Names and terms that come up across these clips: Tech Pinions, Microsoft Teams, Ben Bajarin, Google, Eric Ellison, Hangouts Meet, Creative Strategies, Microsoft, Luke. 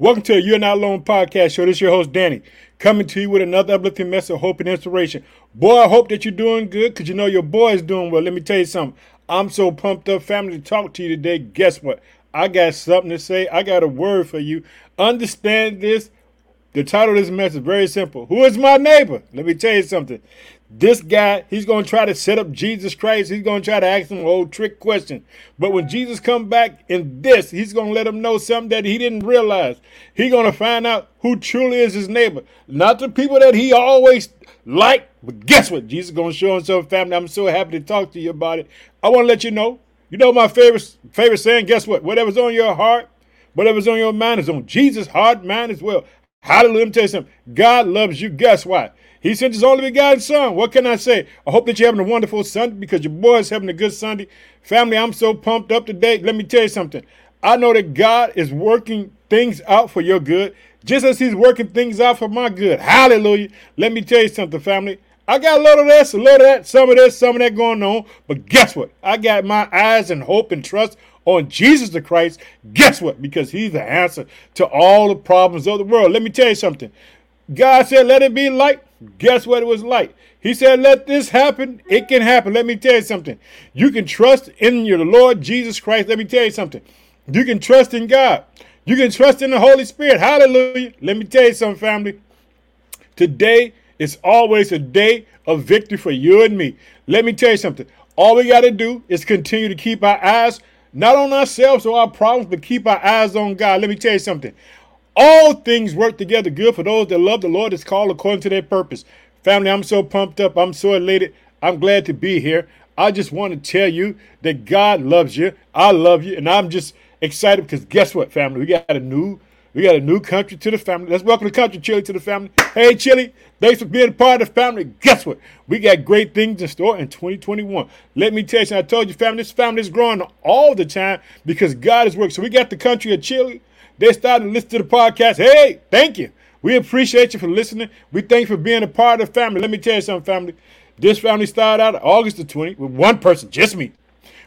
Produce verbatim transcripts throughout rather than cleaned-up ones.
Welcome to the You're Not Alone podcast show. This is your host, Danny, coming to you with another uplifting message of hope and inspiration. Boy, I hope that you're doing good because you know your boy is doing well. Let me tell you something. I'm so pumped up, family, to talk to you today. Guess what? I got something to say. I got a word for you. Understand this. The title of this message is very simple. Who is my neighbor? Let me tell you something. This guy, he's going to try to set up Jesus Christ. He's going to try to ask him an old trick question. But when Jesus comes back in this, he's going to let him know something that he didn't realize. He's going to find out who truly is his neighbor. Not the people that he always liked. But guess what? Jesus is going to show himself, family. I'm so happy to talk to you about it. I want to let you know. You know my favorite favorite saying? Guess what? Whatever's on your heart, whatever's on your mind is on Jesus' heart, mind as well. Hallelujah. Let me tell you something. God loves you. Guess why? He sent his only begotten son. What can I say? I hope that you're having a wonderful Sunday because your boy is having a good Sunday. Family, I'm so pumped up today. Let me tell you something. I know that God is working things out for your good, just as he's working things out for my good. Hallelujah. Let me tell you something, family. I got a little of this, a little of that, some of this, some of that going on. But guess what? I got my eyes and hope and trust on Jesus the Christ. Guess what? Because he's the answer to all the problems of the world. Let me tell you something. God said, let it be light. Guess what it was like? He said, let this happen. It can happen. Let me tell you something. You can trust in your Lord Jesus Christ. Let me tell you something. You can trust in God. You can trust in the Holy Spirit. Hallelujah. Let me tell you something, family. Today is always a day of victory for you and me. Let me tell you something. All we got to do is continue to keep our eyes, not on ourselves or our problems, but keep our eyes on God. Let me tell you something. All things work together good for those that love the Lord that's called according to their purpose. Family, I'm so pumped up. I'm so elated. I'm glad to be here. I just want to tell you that God loves you. I love you. And I'm just excited because guess what, family? We got a new we got a new country to the family. Let's welcome the country, Chili, to the family. Hey, Chili, thanks for being a part of the family. Guess what? We got great things in store in twenty twenty-one. Let me tell you, I told you, family, this family is growing all the time because God is working. So we got the country of Chili. They started to listen to the podcast. Hey, thank you. We appreciate you for listening. We thank you for being a part of the family. Let me tell you something, family. This family started out August the twentieth with one person, just me.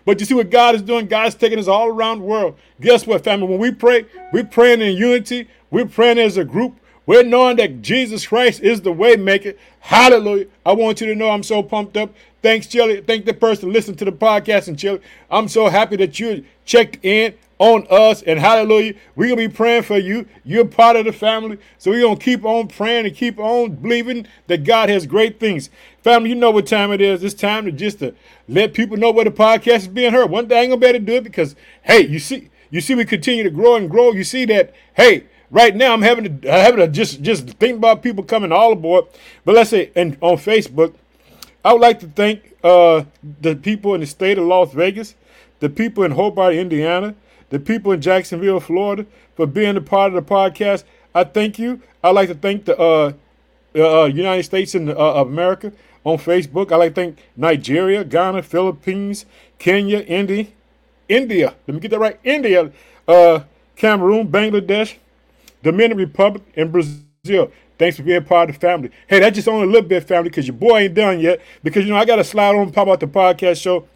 But you see what God is doing? God's taking us all around the world. Guess what, family? When we pray, we're praying in unity. We're praying as a group. We're knowing that Jesus Christ is the way maker. Hallelujah. I want you to know I'm so pumped up. Thanks, Chili. Thank the person listening to the podcast. And, Chili, I'm so happy that you checked in on us, and hallelujah, we're going to be praying for you. You're part of the family, so we're going to keep on praying and keep on believing that God has great things. Family, you know what time it is. It's time to just to let people know where the podcast is being heard. One day I ain't going to be able to do it because, hey, you see, you see we continue to grow and grow. You see that, hey, right now I'm having to, I'm having to just, just think about people coming all aboard. But let's say and on Facebook, I would like to thank uh, the people in the state of Las Vegas, the people in Hobart, Indiana, the people in Jacksonville, Florida, for being a part of the podcast. I thank you. I'd like to thank the uh, uh, United States and, uh, of America on Facebook. I'd like to thank Nigeria, Ghana, Philippines, Kenya, India, India. Let me get that right. India, uh, Cameroon, Bangladesh, Dominican Republic, and Brazil. Thanks for being a part of the family. Hey, that's just only a little bit, family, because your boy ain't done yet. Because, you know, I got a slide on pop out the podcast show.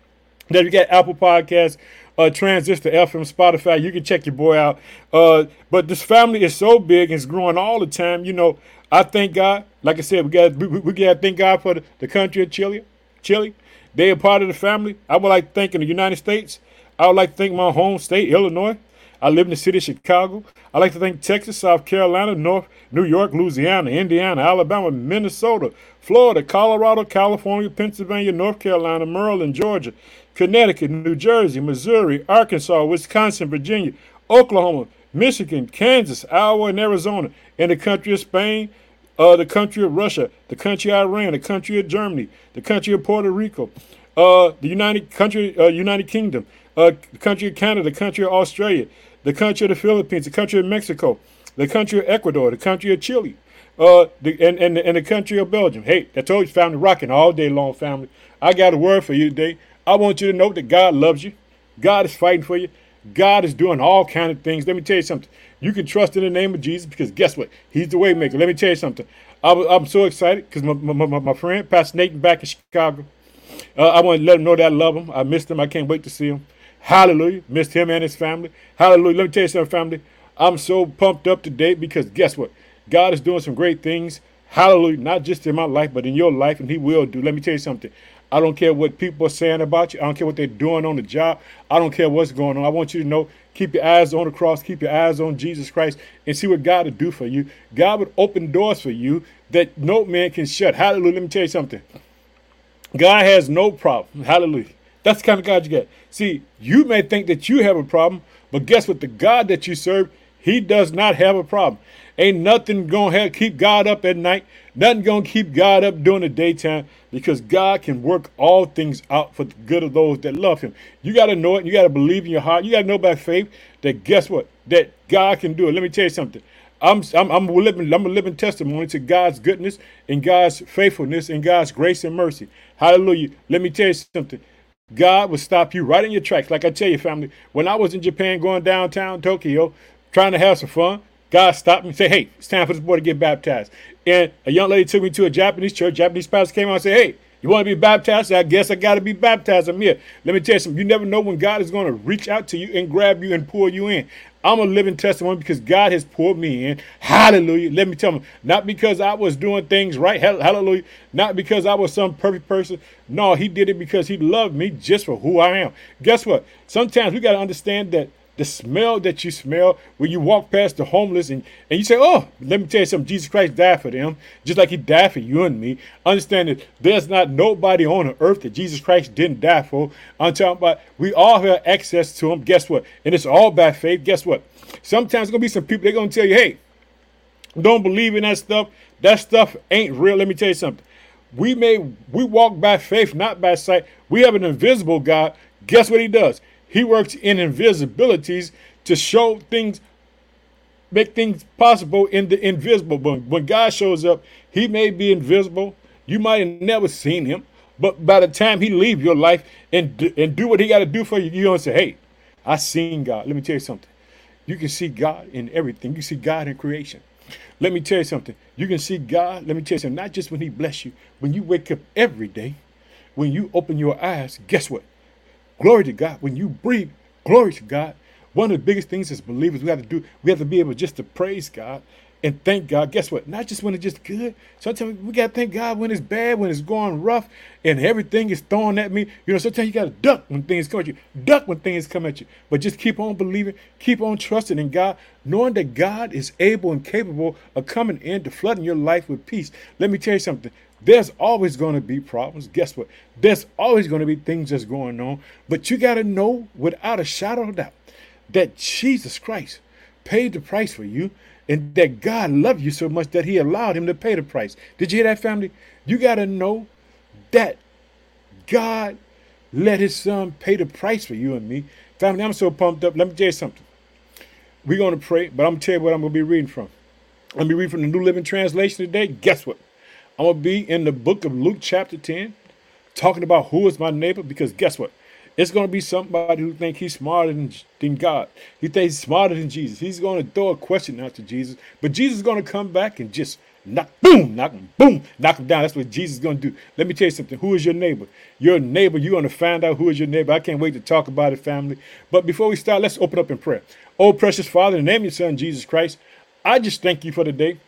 That we got Apple Podcasts, uh, Transistor F M, Spotify. You can check your boy out. Uh, but this family is so big; it's growing all the time. You know, I thank God. Like I said, we got we, we got to thank God for the, the country of Chile. Chile, they are part of the family. I would like to thank in the United States. I would like to thank my home state, Illinois. I live in the city of Chicago. I like to thank Texas, South Carolina, North New York, Louisiana, Indiana, Alabama, Minnesota, Florida, Colorado, California, Pennsylvania, North Carolina, Maryland, Georgia, Connecticut, New Jersey, Missouri, Arkansas, Wisconsin, Virginia, Oklahoma, Michigan, Kansas, Iowa, and Arizona, and the country of Spain, uh, the country of Russia, the country of Iran, the country of Germany, the country of Puerto Rico, uh, the United country, uh, United Kingdom, uh, the country of Canada, the country of Australia, the country of the Philippines, the country of Mexico, the country of Ecuador, the country of Chile, uh, the, and, and, and the country of Belgium. Hey, that's always family rocking all day long, family. I got a word for you today. I want you to know that God loves you. God is fighting for you. God is doing all kinds of things. Let me tell you something. You can trust in the name of Jesus because guess what? He's the way maker. Let me tell you something. I was, I'm so excited because my, my, my, my friend, Pastor Nathan, back in Chicago, uh, I want to let him know that I love him. I missed him. I can't wait to see him. Hallelujah. Missed him and his family. Hallelujah. Let me tell you something, family. I'm so pumped up today because guess what? God is doing some great things. Hallelujah. Not just in my life, but in your life. And he will do. Let me tell you something. I don't care what people are saying about you. I don't care what they're doing on the job. I don't care what's going on. I want you to know, keep your eyes on the cross. Keep your eyes on Jesus Christ and see what God will do for you. God would open doors for you that no man can shut. Hallelujah. Let me tell you something. God has no problem. Hallelujah. That's the kind of God you get. See, you may think that you have a problem, but guess what? The God that you serve, he does not have a problem. Ain't nothing gonna keep God up at night. Nothing gonna keep God up during the daytime, because God can work all things out for the good of those that love him. You gotta know it. You gotta believe in your heart. You gotta know by faith that guess what? That God can do it. Let me tell you something. I'm I'm I'm living I'm a living testimony to God's goodness and God's faithfulness and God's grace and mercy. Hallelujah. Let me tell you something. God will stop you right in your tracks. Like I tell you, family, when I was in Japan going downtown Tokyo, trying to have some fun, God stopped me and said, hey, it's time for this boy to get baptized. And a young lady took me to a Japanese church. Japanese pastor came out and said, hey, you want to be baptized? I guess I got to be baptized. I'm here. Let me tell you something. You never know when God is going to reach out to you and grab you and pull you in. I'm a living testimony because God has pulled me in. Hallelujah. Let me tell you, not because I was doing things right. Hallelujah. Not because I was some perfect person. No, he did it because he loved me just for who I am. Guess what? Sometimes we got to understand that the smell that you smell when you walk past the homeless and, and you say, oh, let me tell you something. Jesus Christ died for them just like he died for you and me. Understand that there's not nobody on the earth that Jesus Christ didn't die for. I'm talking about we all have access to him. Guess what? And it's all by faith. Guess what? Sometimes there's going to be some people, they're going to tell you, hey, don't believe in that stuff. That stuff ain't real. Let me tell you something. We may we walk by faith, not by sight. We have an invisible God. Guess what he does? He works in invisibilities to show things, make things possible in the invisible. But when God shows up, he may be invisible. You might have never seen him. But by the time he leaves your life and do, and do what he got to do for you, you're going to say, hey, I seen God. Let me tell you something. You can see God in everything. You can see God in creation. Let me tell you something. You can see God. Let me tell you something. Not just when he bless you. When you wake up every day, when you open your eyes, guess what? Glory to God. When you breathe, glory to God. One of the biggest things as believers we have to do, we have to be able just to praise God and thank God. Guess what? Not just when it's just good. Sometimes we got to thank God when it's bad, when it's going rough, and everything is thrown at me. You know, sometimes you got to duck when things come at you. Duck when things come at you. But just keep on believing. Keep on trusting in God, knowing that God is able and capable of coming in to flooding your life with peace. Let me tell you something. There's always going to be problems. Guess what? There's always going to be things that's going on. But you got to know without a shadow of a doubt that Jesus Christ paid the price for you and that God loved you so much that he allowed him to pay the price. Did you hear that, family? You got to know that God let his son pay the price for you and me. Family, I'm so pumped up. Let me tell you something. We're going to pray, but I'm going to tell you what I'm going to be reading from. I'm going to be reading from the New Living Translation today. Guess what? I'm going to be in the book of Luke chapter ten, talking about who is my neighbor, because guess what? It's going to be somebody who thinks he's smarter than, than God. He thinks he's smarter than Jesus. He's going to throw a question out to Jesus, but Jesus is going to come back and just knock, boom, knock him, boom, knock him down. That's what Jesus is going to do. Let me tell you something. Who is your neighbor? Your neighbor, you're going to find out who is your neighbor. I can't wait to talk about it, family. But before we start, let's open up in prayer. Oh, precious Father, in the name of your son, Jesus Christ, I just thank you for the day.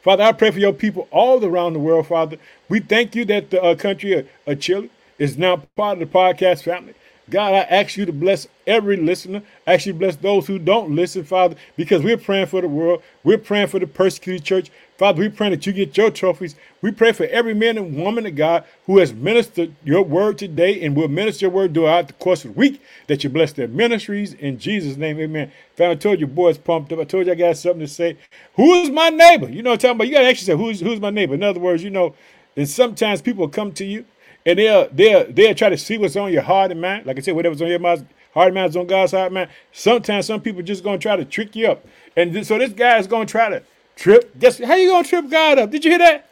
Father, I pray for your people all around the world, Father. We thank you that the uh, country of, of Chile is now part of the podcast family. God, I ask you to bless every listener. I ask you to bless those who don't listen, Father, because we're praying for the world. We're praying for the persecuted church. Father, we pray that you get your trophies. We pray for every man and woman of God who has ministered your word today and will minister your word throughout the course of the week, that you bless their ministries. In Jesus' name, amen. Family, I told you, boys, pumped up. I told you I got something to say. Who's my neighbor? You know what I'm talking about. You got to actually say, who's, who's my neighbor? In other words, you know, and sometimes people come to you, and they'll, they'll, they'll try to see what's on your heart and mind. Like I said, whatever's on your mind, heart and mind is on God's heart and mind. Sometimes some people just going to try to trick you up. And th- so this guy is going to try to trip. Guess, how you going to trip God up? Did you hear that?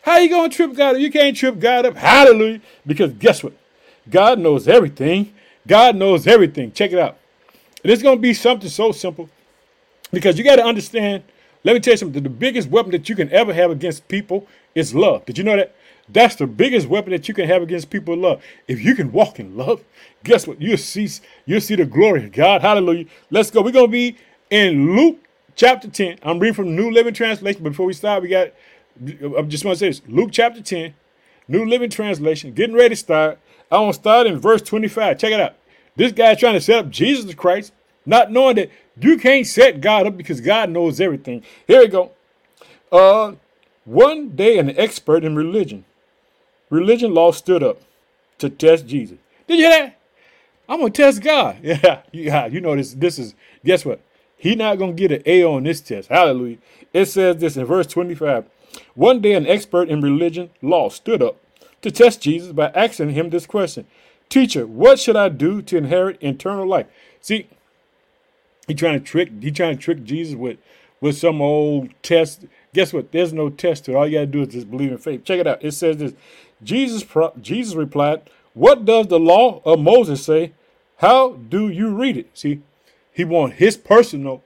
How you going to trip God up? You can't trip God up. Hallelujah. Because guess what? God knows everything. God knows everything. Check it out. And it's going to be something so simple. Because you got to understand, let me tell you something. The biggest weapon that you can ever have against people is love. Did you know that? That's the biggest weapon that you can have against people in love. If you can walk in love, guess what? You'll see, you'll see the glory of God. Hallelujah. Let's go. We're going to be in Luke chapter ten. I'm reading from New Living Translation. Before we start, we got, I just want to say this. Luke chapter ten, New Living Translation. Getting ready to start. I want to start in verse twenty-five. Check it out. This guy's trying to set up Jesus Christ, not knowing that you can't set God up because God knows everything. Here we go. Uh, one day an expert in religion, religion law stood up to test Jesus. Did you hear that? I'm going to test God. Yeah, yeah, you know this. This is, guess what? He's not going to get an A on this test. Hallelujah. It says this in verse twenty-five. One day an expert in religion law stood up to test Jesus by asking him this question. Teacher, what should I do to inherit eternal life? See, he trying to trick, he trying to trick Jesus with, with some old test. Guess what? There's no test to it. All you got to do is just believe in faith. Check it out. It says this. Jesus, pro- Jesus replied, what does the law of Moses say? How do you read it? See, he wants his personal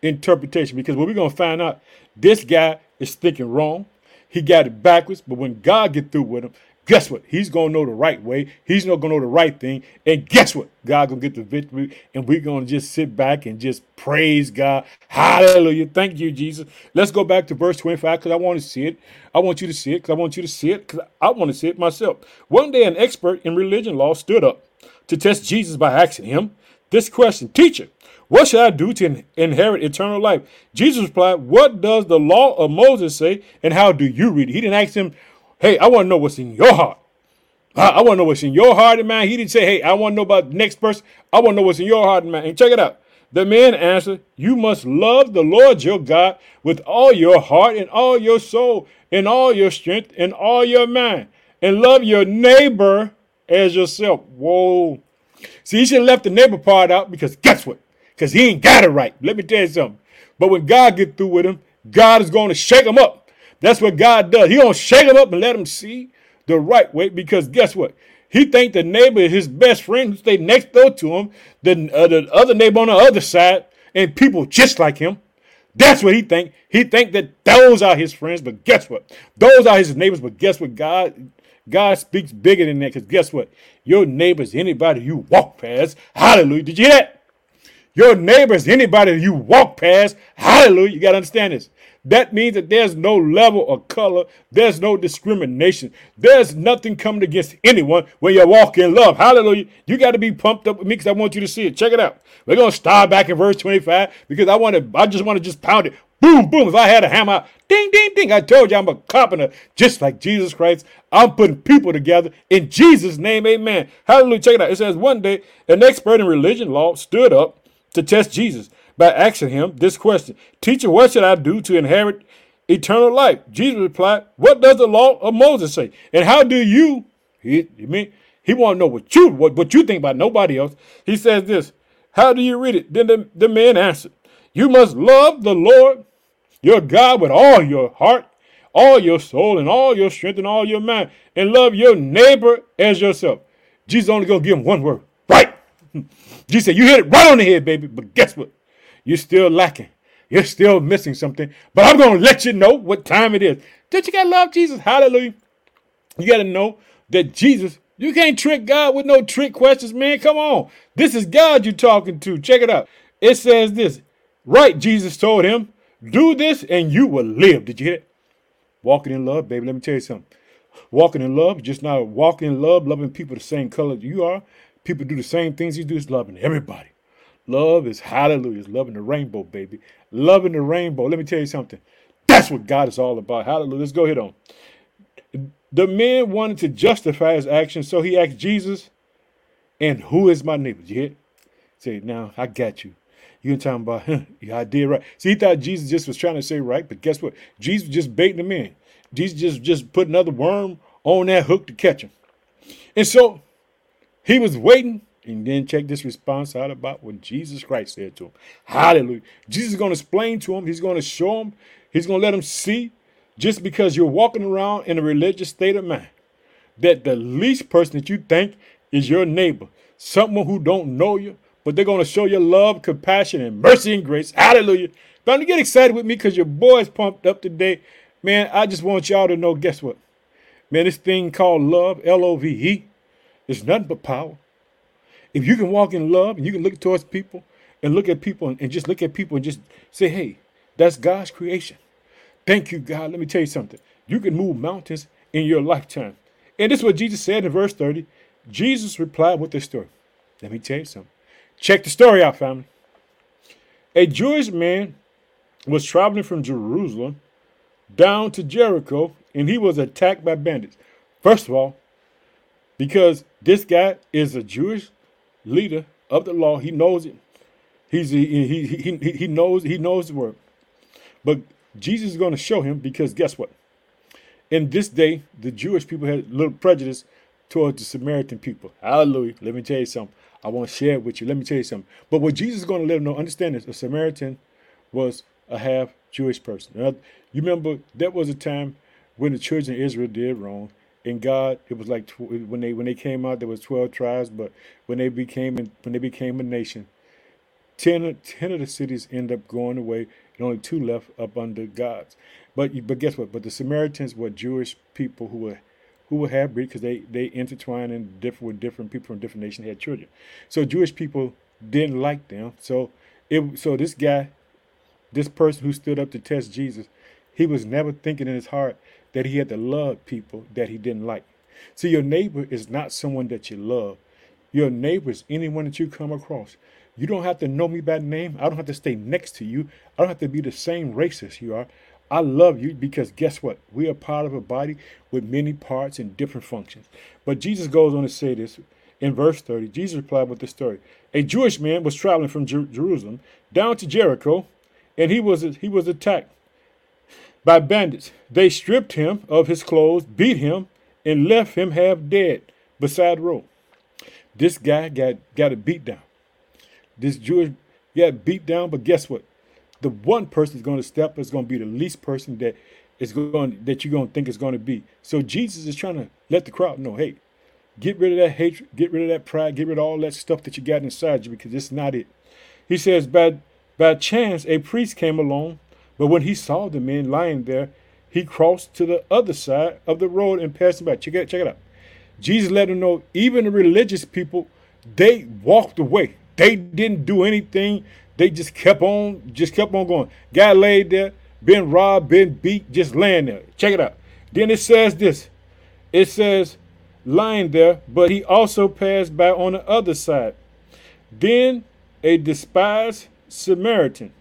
interpretation, because what we're going to find out, this guy is thinking wrong. He got it backwards. But when God get through with him, guess what? He's going to know the right way. He's not going to know the right thing. And guess what? God going to get the victory. And we're going to just sit back and just praise God. Hallelujah. Thank you, Jesus. Let's go back to verse twenty-five, because I want to see it. I want you to see it because I want you to see it because I want to see it myself. One day an expert in religion law stood up to test Jesus by asking him this question. Teacher, what should I do to inherit eternal life? Jesus replied, what does the law of Moses say and how do you read it? He didn't ask him, hey, I want to know what's in your heart. I want to know what's in your heart and mind. He didn't say, hey, I want to know about the next person. I want to know what's in your heart and mind. And check it out. The man answered, you must love the Lord your God with all your heart and all your soul and all your strength and all your mind, and love your neighbor as yourself. Whoa. See, he should have left the neighbor part out, because guess what? Because he ain't got it right. Let me tell you something. But when God get through with him, God is going to shake him up. That's what God does. He don't shake him up and let him see the right way, because guess what? He think the neighbor is his best friend who stayed next door to him, the, uh, the other neighbor on the other side, and people just like him. That's what he think. He think that those are his friends, but guess what? Those are his neighbors, but guess what? God, God speaks bigger than that, because guess what? Your neighbor is anybody you walk past. Hallelujah. Did you hear that? Your neighbor is anybody you walk past. Hallelujah. You got to understand this. That means that there's no level or color. There's no discrimination. There's nothing coming against anyone when you walk in love. Hallelujah. You got to be pumped up with me because I want you to see it. Check it out. We're going to start back in verse twenty-five because I want to, I just want to just pound it. Boom, boom. If I had a hammer, ding, ding, ding. I told you I'm a carpenter just like Jesus Christ. I'm putting people together in Jesus' name. Amen. Hallelujah. Check it out. It says one day an expert in religion law stood up to test Jesus by asking him this question. Teacher, what should I do to inherit eternal life? Jesus replied, what does the law of Moses say? And how do you, he, you mean, he want to know what you, what, what you think about nobody else. He says this, how do you read it? Then the, the man answered, you must love the Lord your God with all your heart, all your soul, and all your strength, and all your mind, and love your neighbor as yourself. Jesus only going to give him one word, right? Jesus said, you hit it right on the head, baby, but guess what? You're still lacking. You're still missing something. But I'm going to let you know what time it is. Don't you got to love Jesus? Hallelujah. You got to know that Jesus, you can't trick God with no trick questions, man. Come on. This is God you're talking to. Check it out. It says this. Right, Jesus told him, do this and you will live. Did you hear it? Walking in love, baby. Let me tell you something. Walking in love, just not walking in love, loving people the same color you are. People do the same things you do. It's loving everybody. Love is hallelujah. It's loving the rainbow, baby. Loving the rainbow. Let me tell you something. That's what God is all about. Hallelujah. Let's go ahead on. The man wanted to justify his action, so he asked Jesus, and who is my neighbor? Did you hear it? Say, now, I got you. You're talking about, huh, yeah, I did right. See, he thought Jesus just was trying to say right, but guess what? Jesus just baiting him in. Jesus just, just put another worm on that hook to catch him. And so he was waiting. And then check this response out about what Jesus Christ said to him. Hallelujah. Jesus is going to explain to him. He's going to show him. He's going to let him see, just because you're walking around in a religious state of mind, that the least person that you think is your neighbor, someone who don't know you, but they're going to show you love, compassion, and mercy and grace. Hallelujah. But don't get excited with me because your boy is pumped up today. Man, I just want y'all to know, guess what? Man, this thing called love, L O V E, is nothing but power. If you can walk in love and you can look towards people and look at people and, and just look at people and just say, hey, That's God's creation. Thank you, God. Let me tell you something. You can move mountains in your lifetime. And this is what Jesus said in verse thirty. Jesus replied with this story. Let me tell you something. Check the story out, family. A Jewish man was traveling from Jerusalem down to Jericho, and he was attacked by bandits. First of all, because this guy is a Jewish leader of the law, he knows it. He's, he, he, he, he knows he knows the word. But Jesus is going to show him, because guess what? In this day, the Jewish people had little prejudice towards the Samaritan people. Hallelujah. Let me tell you something. I want to share it with you. Let me tell you something. But what Jesus is going to let him know, understand this, a Samaritan was a half Jewish person. Now, you remember, that was a time when the children of Israel did wrong. And God, it was like tw- when they when they came out, there was twelve tribes. But when they became when they became a nation, ten, ten of the cities ended up going away, and only two left up under God's. But but guess what? But the Samaritans were Jewish people who were who were half breed, because they they intertwined and different with different people from different nations had children. So Jewish people didn't like them. So it so this guy, this person who stood up to test Jesus, he was never thinking in his heart that he had to love people that he didn't like. See, your neighbor is not someone that you love. Your neighbor is anyone that you come across. You don't have to know me by name. I don't have to stay next to you. I don't have to be the same race as you are. I love you because guess what? We are part of a body with many parts and different functions. But Jesus goes on to say this in verse thirty. Jesus replied with this story. A Jewish man was traveling from Jer- Jerusalem down to Jericho, and he was he was attacked by bandits. They stripped him of his clothes, beat him, and left him half dead beside the road. This guy got, got a beat down. This Jewish got beat down, but guess what? The one person is going to step is going to be the least person that is going that you're going to think is going to be. So Jesus is trying to let the crowd know, hey, get rid of that hatred, get rid of that pride, get rid of all that stuff that you got inside you, because it's not it. He says, by, by chance, a priest came along. But when he saw the men lying there, he crossed to the other side of the road and passed by. Check it, check it out. Jesus let him know, even the religious people, they walked away. They didn't do anything. They just kept on, just kept on going. Guy laid there, been robbed, been beat, just laying there. Check it out. Then it says this. It says, lying there, but he also passed by on the other side. Then a despised Samaritan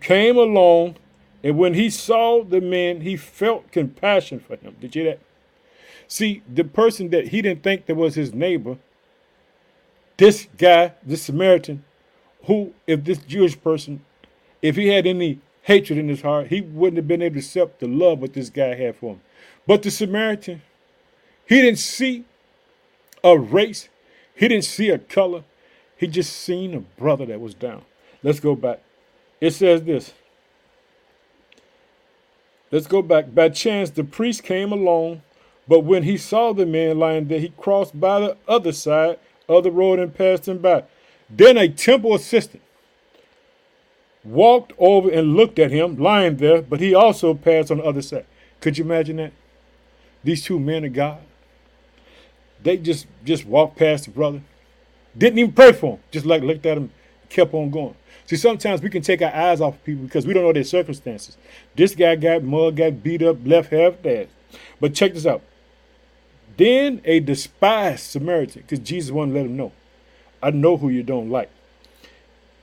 came along, and when he saw the man, he felt compassion for him. Did you hear that? See, the person that he didn't think that was his neighbor, this guy, this Samaritan, who, if this Jewish person, if he had any hatred in his heart, he wouldn't have been able to accept the love what this guy had for him. But the Samaritan, he didn't see a race. He didn't see a color. He just seen a brother that was down. Let's go back. It says this. Let's go back. By chance, the priest came along, but when he saw the man lying there, he crossed by the other side of the road and passed him by. Then a temple assistant walked over and looked at him lying there, but he also passed on the other side. Could you imagine that? These two men of God, they just, just walked past the brother. Didn't even pray for him. Just like looked at him, kept on going. See, sometimes we can take our eyes off of people because we don't know their circumstances. This guy got mugged, got beat up, left half dead. But check this out. Then a despised Samaritan, because Jesus wanted to let him know, I know who you don't like.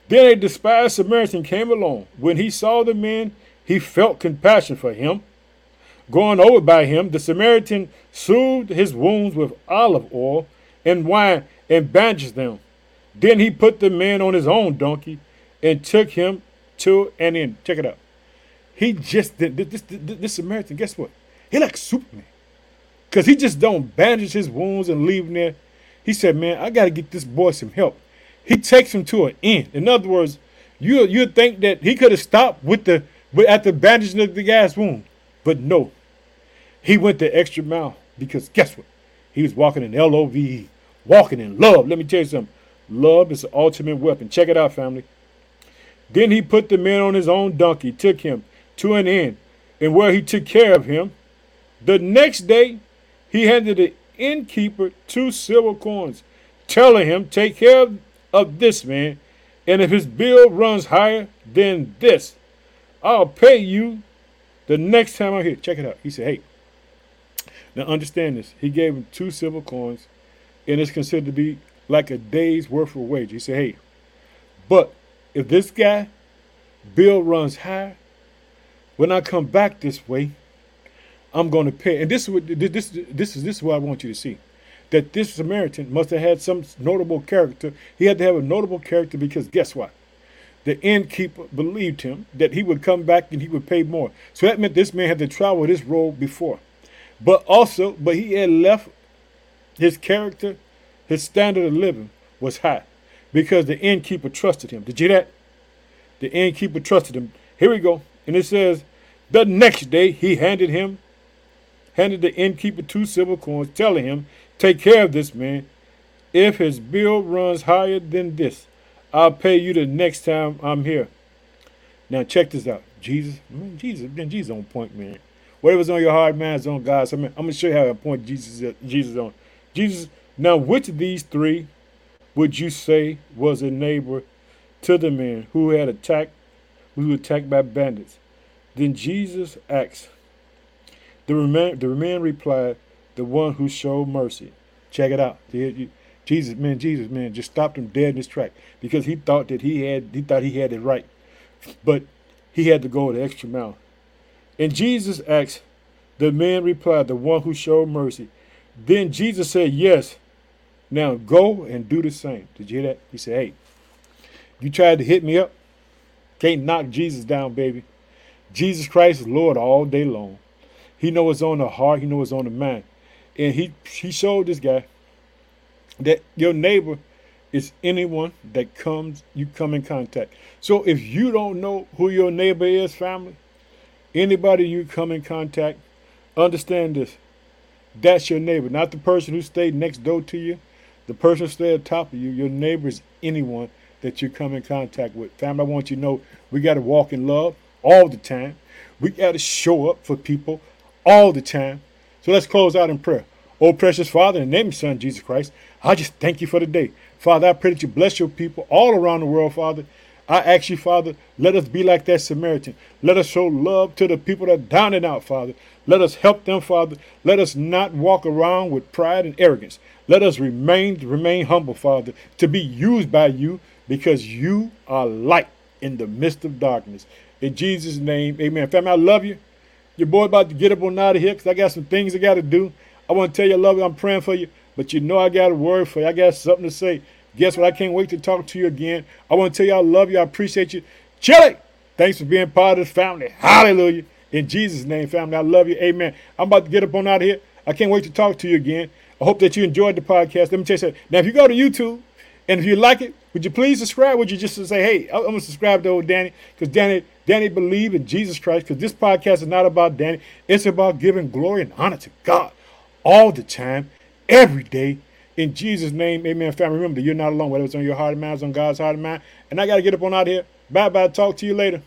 Then a despised Samaritan came along. When he saw the man, he felt compassion for him. Going over by him, the Samaritan soothed his wounds with olive oil and wine and bandaged them. Then he put the man on his own donkey and took him to an inn. Check it out. He just did this, this, this Samaritan, guess what? He like Superman. Because he just don't bandage his wounds and leave him there. He said, man, I got to get this boy some help. He takes him to an inn. In other words, you, you'd think that he could have stopped with the with, at the bandaging of the guy's wound. But no. He went the extra mile because guess what? He was walking in L O V E. Walking in love. Let me tell you something. Love is the ultimate weapon. Check it out, family. Then he put the man on his own donkey, took him to an inn, and where he took care of him. The next day, he handed the innkeeper two silver coins, telling him, take care of, of this man, and if his bill runs higher than this, I'll pay you the next time I'm here. Check it out. He said, hey, now understand this. He gave him two silver coins, and it's considered to be like a day's worth of wage. He said, hey, but if this guy, bill runs high, when I come back this way, I'm going to pay. And this is what this this is this is what I want you to see, that this Samaritan must have had some notable character. He had to have a notable character because guess what? The innkeeper believed him that he would come back and he would pay more. So that meant this man had to travel this road before, but also, but he had left his character, his standard of living was high, because the innkeeper trusted him. Did you hear that? The innkeeper trusted him. Here we go, and it says, the next day he handed him, handed the innkeeper two silver coins, telling him, take care of this man. If his bill runs higher than this, I'll pay you the next time I'm here. Now check this out. Jesus, man, Jesus, man, Jesus on point, man. Whatever's on your heart, man, is on God. So I'm, I'm going to show you how to point Jesus, Jesus on. Jesus, now which of these three would you say was a neighbor to the man who had attacked, who was attacked by bandits? Then Jesus asked, the man, the man replied, the one who showed mercy. Check it out. Jesus, man, Jesus, man, just stopped him dead in his track because he thought that he had, he thought he had it right, but he had to go the extra mile. And Jesus asked, the man replied, the one who showed mercy. Then Jesus said, yes, now go and do the same. Did you hear that? He said, hey, you tried to hit me up. Can't knock Jesus down, baby. Jesus Christ is Lord all day long. He knows what's on the heart. He knows what's on the mind. And he, he showed this guy that your neighbor is anyone that comes, you come in contact. So if you don't know who your neighbor is, family, anybody you come in contact, understand this. That's your neighbor, not the person who stayed next door to you. The person who stayed on top of you, your neighbor is anyone that you come in contact with. Family, I want you to know we got to walk in love all the time. We got to show up for people all the time. So let's close out in prayer. Oh, precious Father, in the name of your Son, Jesus Christ, I just thank you for the day. Father, I pray that you bless your people all around the world, Father. I ask you, Father, let us be like that Samaritan. Let us show love to the people that are down and out, Father. Let us help them, Father. Let us not walk around with pride and arrogance. Let us remain, remain humble, Father, to be used by you because you are light in the midst of darkness. In Jesus' name, amen. Family, I love you. Your boy about to get up on out of here because I got some things I got to do. I want to tell you I love you. I'm praying for you. But you know I got a word for you. I got something to say. Guess what? I can't wait to talk to you again. I want to tell you I love you. I appreciate you. Chili, thanks for being part of this family. Hallelujah. In Jesus' name, family, I love you. Amen. I'm about to get up on out of here. I can't wait to talk to you again. I hope that you enjoyed the podcast. Let me tell you something. Now, if you go to YouTube and if you like it, would you please subscribe? Would you just say, hey, I'm going to subscribe to old Danny because Danny, Danny believe in Jesus Christ because this podcast is not about Danny. It's about giving glory and honor to God all the time, every day. In Jesus' name, amen, family. Remember, you're not alone. Whether it's on your heart and mind, it's on God's heart and mind. And I got to get up on out of here. Bye-bye. Talk to you later.